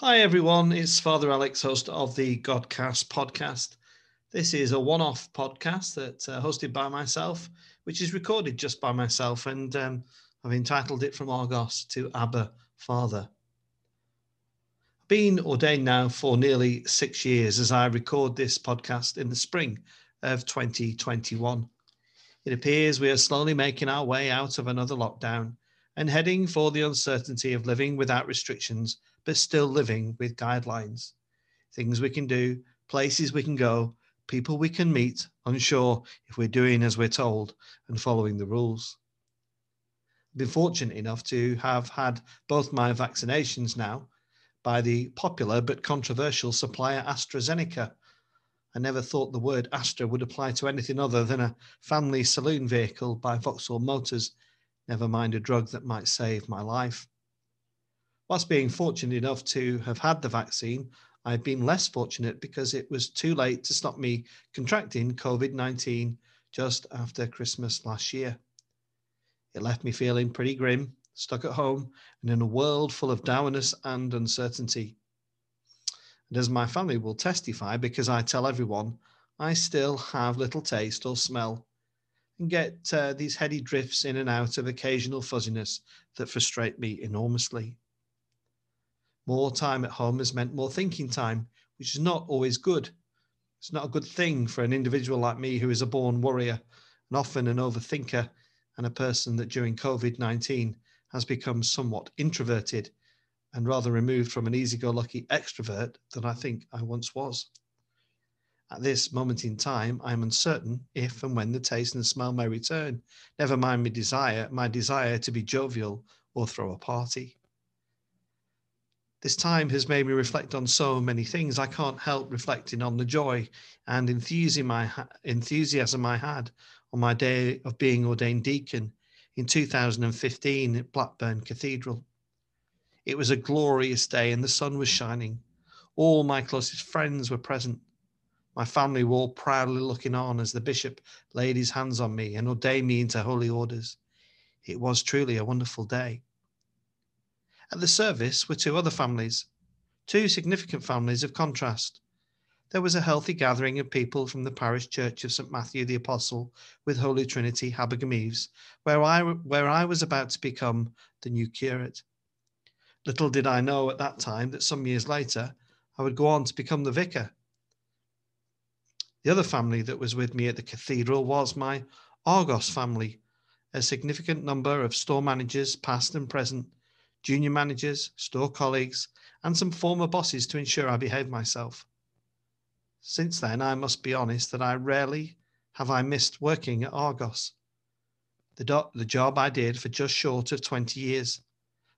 Hi everyone, it's Father Alex, host of the Godcast podcast. This is a one-off podcast that's hosted by myself, which is recorded just by myself, and I've entitled it From Argos to Abba, Father. I've been ordained now for nearly 6 years as I record this podcast in the spring of 2021. It appears we are slowly making our way out of another lockdown and heading for the uncertainty of living without restrictions but still living with guidelines. Things we can do, places we can go, people we can meet, unsure if we're doing as we're told and following the rules. I've been fortunate enough to have had both my vaccinations now by the popular but controversial supplier AstraZeneca. I never thought the word Astra would apply to anything other than a family saloon vehicle by Vauxhall Motors, never mind a drug that might save my life. Whilst being fortunate enough to have had the vaccine, I've been less fortunate because it was too late to stop me contracting COVID-19 just after Christmas last year. It left me feeling pretty grim, stuck at home and in a world full of dourness and uncertainty. And as my family will testify, because I tell everyone, I still have little taste or smell and get these heady drifts in and out of occasional fuzziness that frustrate me enormously. More time at home has meant more thinking time, which is not always good. It's not a good thing for an individual like me who is a born worrier and often an overthinker, and a person that during COVID-19 has become somewhat introverted and rather removed from an easy-go-lucky extrovert than I think I once was. At this moment in time, I am uncertain if and when the taste and smell may return, never mind my desire to be jovial or throw a party. This time has made me reflect on so many things. I can't help reflecting on the joy and enthusiasm I had on my day of being ordained deacon in 2015 at Blackburn Cathedral. It was a glorious day and the sun was shining. All my closest friends were present. My family were all proudly looking on as the bishop laid his hands on me and ordained me into holy orders. It was truly a wonderful day. At the service were two other families, two significant families of contrast. There was a healthy gathering of people from the parish church of St. Matthew the Apostle with Holy Trinity Habergham Eves, where I was about to become the new curate. Little did I know at that time that some years later I would go on to become the vicar. The other family that was with me at the cathedral was my Argos family, a significant number of store managers, past and present, junior managers, store colleagues, and some former bosses to ensure I behaved myself. Since then, I must be honest that I rarely have I missed working at Argos. The job I did for just short of 20 years,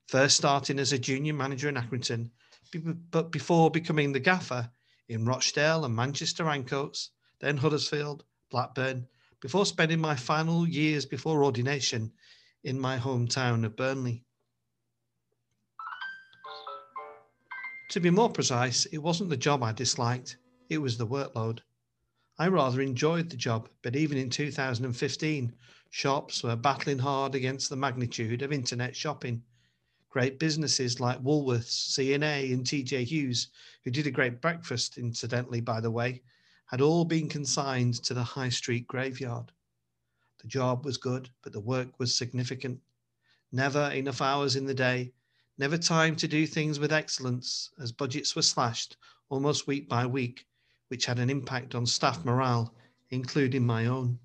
first starting as a junior manager in Accrington, but before becoming the gaffer in Rochdale and Manchester Ancoats, then Huddersfield, Blackburn, before spending my final years before ordination in my hometown of Burnley. To be more precise, it wasn't the job I disliked, it was the workload. I rather enjoyed the job, but even in 2015, shops were battling hard against the magnitude of internet shopping. Great businesses like Woolworths, C&A and TJ Hughes, who did a great breakfast, incidentally, by the way, had all been consigned to the high street graveyard. The job was good, but the work was significant. Never enough hours in the day, never time to do things with excellence, as budgets were slashed almost week by week, which had an impact on staff morale, including my own.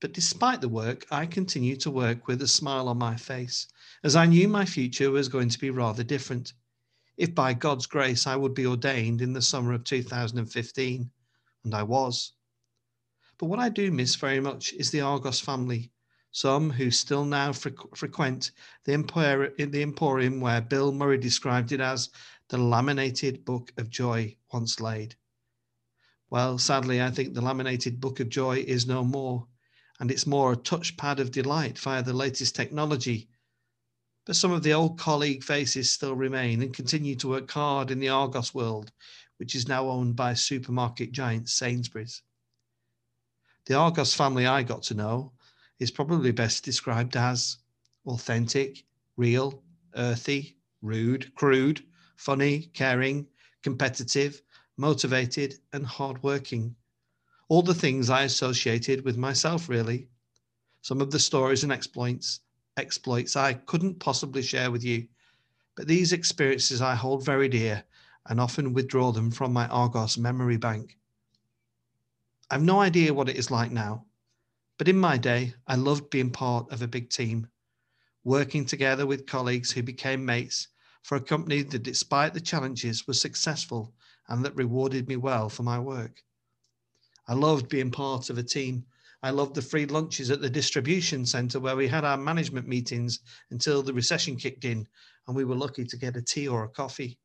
But despite the work, I continued to work with a smile on my face, as I knew my future was going to be rather different, if by God's grace I would be ordained in the summer of 2015, and I was. But what I do miss very much is the Argos family, some who still now frequent the emporium where Bill Murray described it as the laminated book of joy once laid. Well, sadly, I think the laminated book of joy is no more, and it's more a touchpad of delight via the latest technology. But some of the old colleague faces still remain and continue to work hard in the Argos world, which is now owned by supermarket giant Sainsbury's. The Argos family I got to know is probably best described as authentic, real, earthy, rude, crude, funny, caring, competitive, motivated, and hardworking. All the things I associated with myself, really. Some of the stories and exploits I couldn't possibly share with you, but these experiences I hold very dear and often withdraw them from my Argos memory bank. I've no idea what it is like now, but in my day, I loved being part of a big team, working together with colleagues who became mates for a company that, despite the challenges, was successful and that rewarded me well for my work. I loved being part of a team. I loved the free lunches at the distribution centre where we had our management meetings until the recession kicked in and we were lucky to get a tea or a coffee.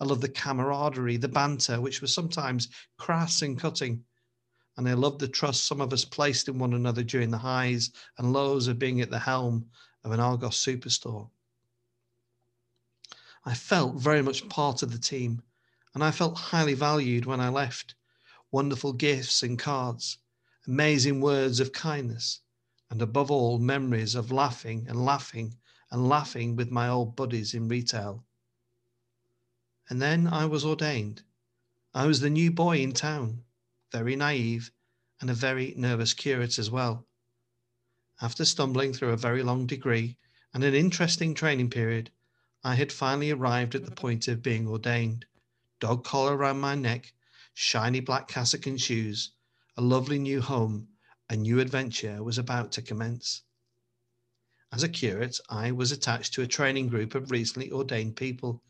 I loved the camaraderie, the banter, which was sometimes crass and cutting. And I loved the trust some of us placed in one another during the highs and lows of being at the helm of an Argos superstore. I felt very much part of the team, and I felt highly valued when I left. Wonderful gifts and cards, amazing words of kindness, and above all, memories of laughing with my old buddies in retail. And then I was ordained. I was the new boy in town, very naive and a very nervous curate as well. After stumbling through a very long degree and an interesting training period, I had finally arrived at the point of being ordained. Dog collar around my neck, shiny black cassock and shoes, a lovely new home, a new adventure was about to commence. As a curate, I was attached to a training group of recently ordained people,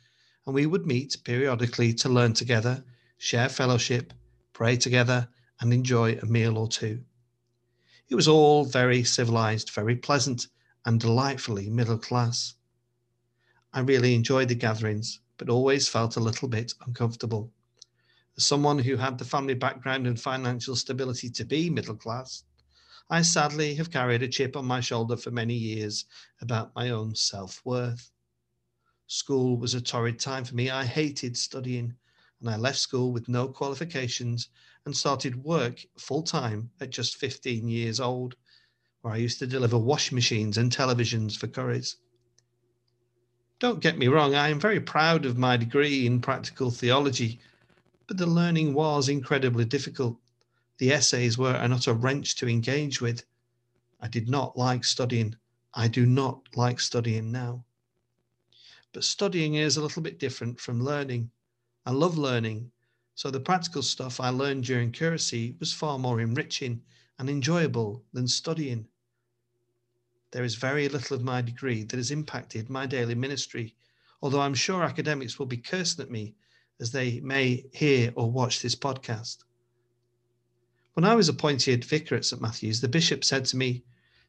and we would meet periodically to learn together, share fellowship, pray together, and enjoy a meal or two. It was all very civilized, very pleasant, and delightfully middle class. I really enjoyed the gatherings, but always felt a little bit uncomfortable. As someone who had the family background and financial stability to be middle class, I sadly have carried a chip on my shoulder for many years about my own self-worth. School was a torrid time for me. I hated studying, and I left school with no qualifications and started work full-time at just 15 years old, where I used to deliver washing machines and televisions for Currys. Don't get me wrong, I am very proud of my degree in practical theology, but the learning was incredibly difficult. The essays were an utter wrench to engage with. I did not like studying. I do not like studying now. But studying is a little bit different from learning. I love learning, so the practical stuff I learned during curacy was far more enriching and enjoyable than studying. There is very little of my degree that has impacted my daily ministry, although I'm sure academics will be cursing at me as they may hear or watch this podcast. When I was appointed vicar at St. Matthew's, the bishop said to me,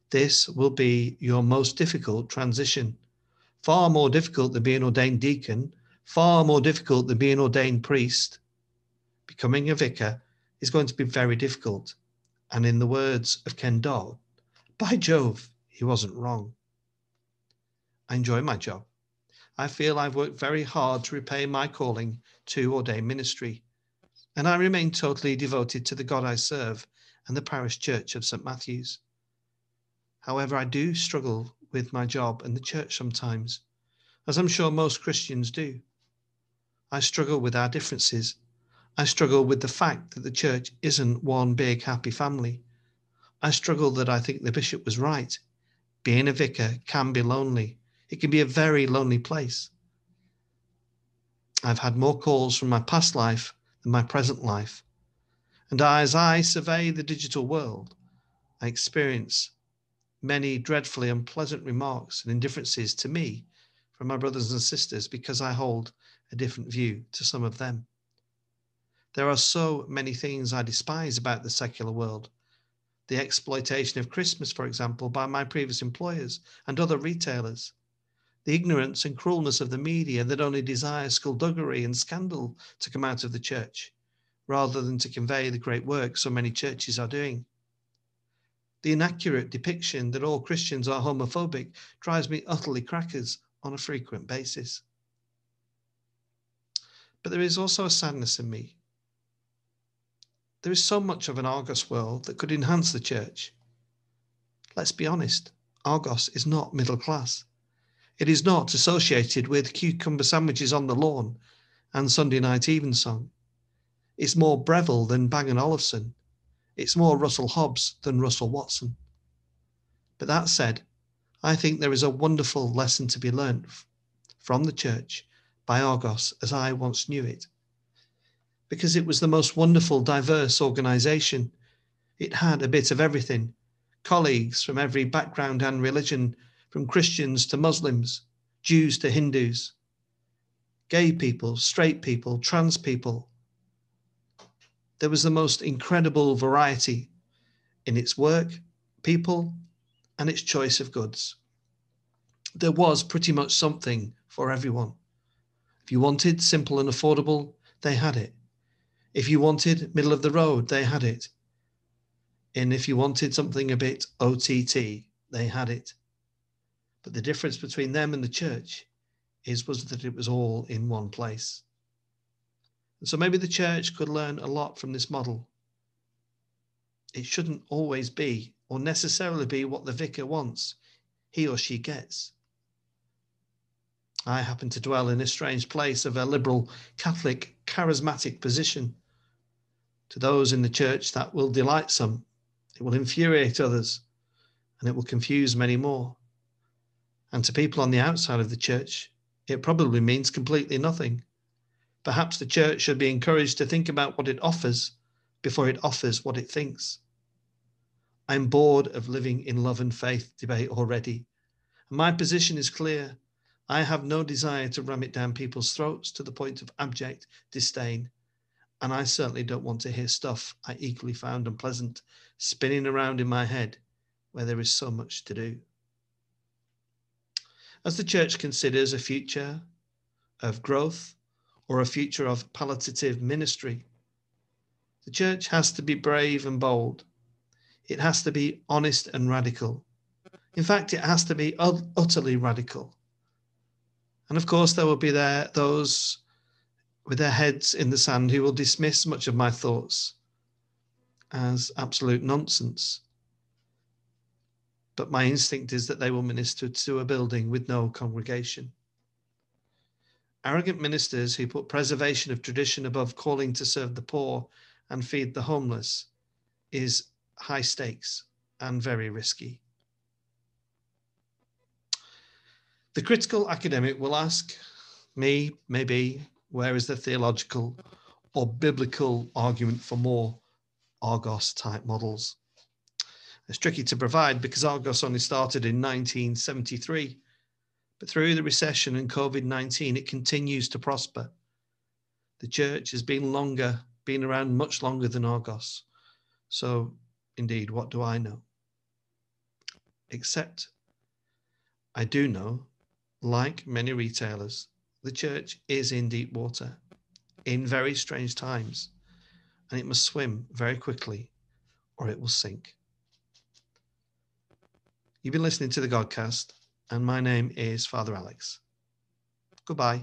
"This will be your most difficult transition, far more difficult than being ordained deacon, far more difficult than being ordained priest. Becoming a vicar is going to be very difficult." And in the words of Ken Dodd, by Jove, he wasn't wrong. I enjoy my job. I feel I've worked very hard to repay my calling to ordained ministry, and I remain totally devoted to the God I serve and the parish church of St. Matthew's. However, I do struggle with my job and the church sometimes, as I'm sure most Christians do. I struggle with our differences. I struggle with the fact that the church isn't one big happy family. I struggle that I think the bishop was right. Being a vicar can be lonely. It can be a very lonely place. I've had more calls from my past life than my present life. And as I survey the digital world, I experience many dreadfully unpleasant remarks and indifferences to me from my brothers and sisters because I hold a different view to some of them. There are so many things I despise about the secular world. The exploitation of Christmas, for example, by my previous employers and other retailers. The ignorance and cruelness of the media that only desire skullduggery and scandal to come out of the church, rather than to convey the great work so many churches are doing. The inaccurate depiction that all Christians are homophobic drives me utterly crackers on a frequent basis. But there is also a sadness in me. There is so much of an Argos world that could enhance the church. Let's be honest, Argos is not middle class. It is not associated with cucumber sandwiches on the lawn and Sunday night evensong. It's more Breville than Bang & Olufsen. It's more Russell Hobbs than Russell Watson. But that said, I think there is a wonderful lesson to be learnt from the church by Argos as I once knew it, because it was the most wonderful, diverse organisation. It had a bit of everything, colleagues from every background and religion, from Christians to Muslims, Jews to Hindus, gay people, straight people, trans people. There was the most incredible variety in its work, people, and its choice of goods. There was pretty much something for everyone. If you wanted simple and affordable, they had it. If you wanted middle of the road, they had it. And if you wanted something a bit OTT, they had it. But the difference between them and the church was that it was all in one place. And so maybe the church could learn a lot from this model. It shouldn't always be or necessarily be what the vicar wants, he or she gets. I happen to dwell in a strange place of a liberal, Catholic, charismatic position. To those in the church, that will delight some, it will infuriate others, and it will confuse many more. And to people on the outside of the church, it probably means completely nothing. Perhaps the church should be encouraged to think about what it offers before it offers what it thinks. I'm bored of living in love and faith debate already. My position is clear. I have no desire to ram it down people's throats to the point of abject disdain. And I certainly don't want to hear stuff I equally found unpleasant spinning around in my head where there is so much to do. As the church considers a future of growth or a future of palliative ministry, the church has to be brave and bold. It has to be honest and radical. In fact, it has to be utterly radical. And of course, there will be those with their heads in the sand who will dismiss much of my thoughts as absolute nonsense. But my instinct is that they will minister to a building with no congregation. Arrogant ministers who put preservation of tradition above calling to serve the poor and feed the homeless is high stakes and very risky. The critical academic will ask me, maybe, where is the theological or biblical argument for more Argos-type models? It's tricky to provide because Argos only started in 1973, but through the recession and COVID-19, it continues to prosper. The church has been around much longer than Argos. So indeed, what do I know? Except I do know, like many retailers, the church is in deep water, in very strange times, and it must swim very quickly or it will sink. You've been listening to the Godcast, and my name is Father Alex. Goodbye.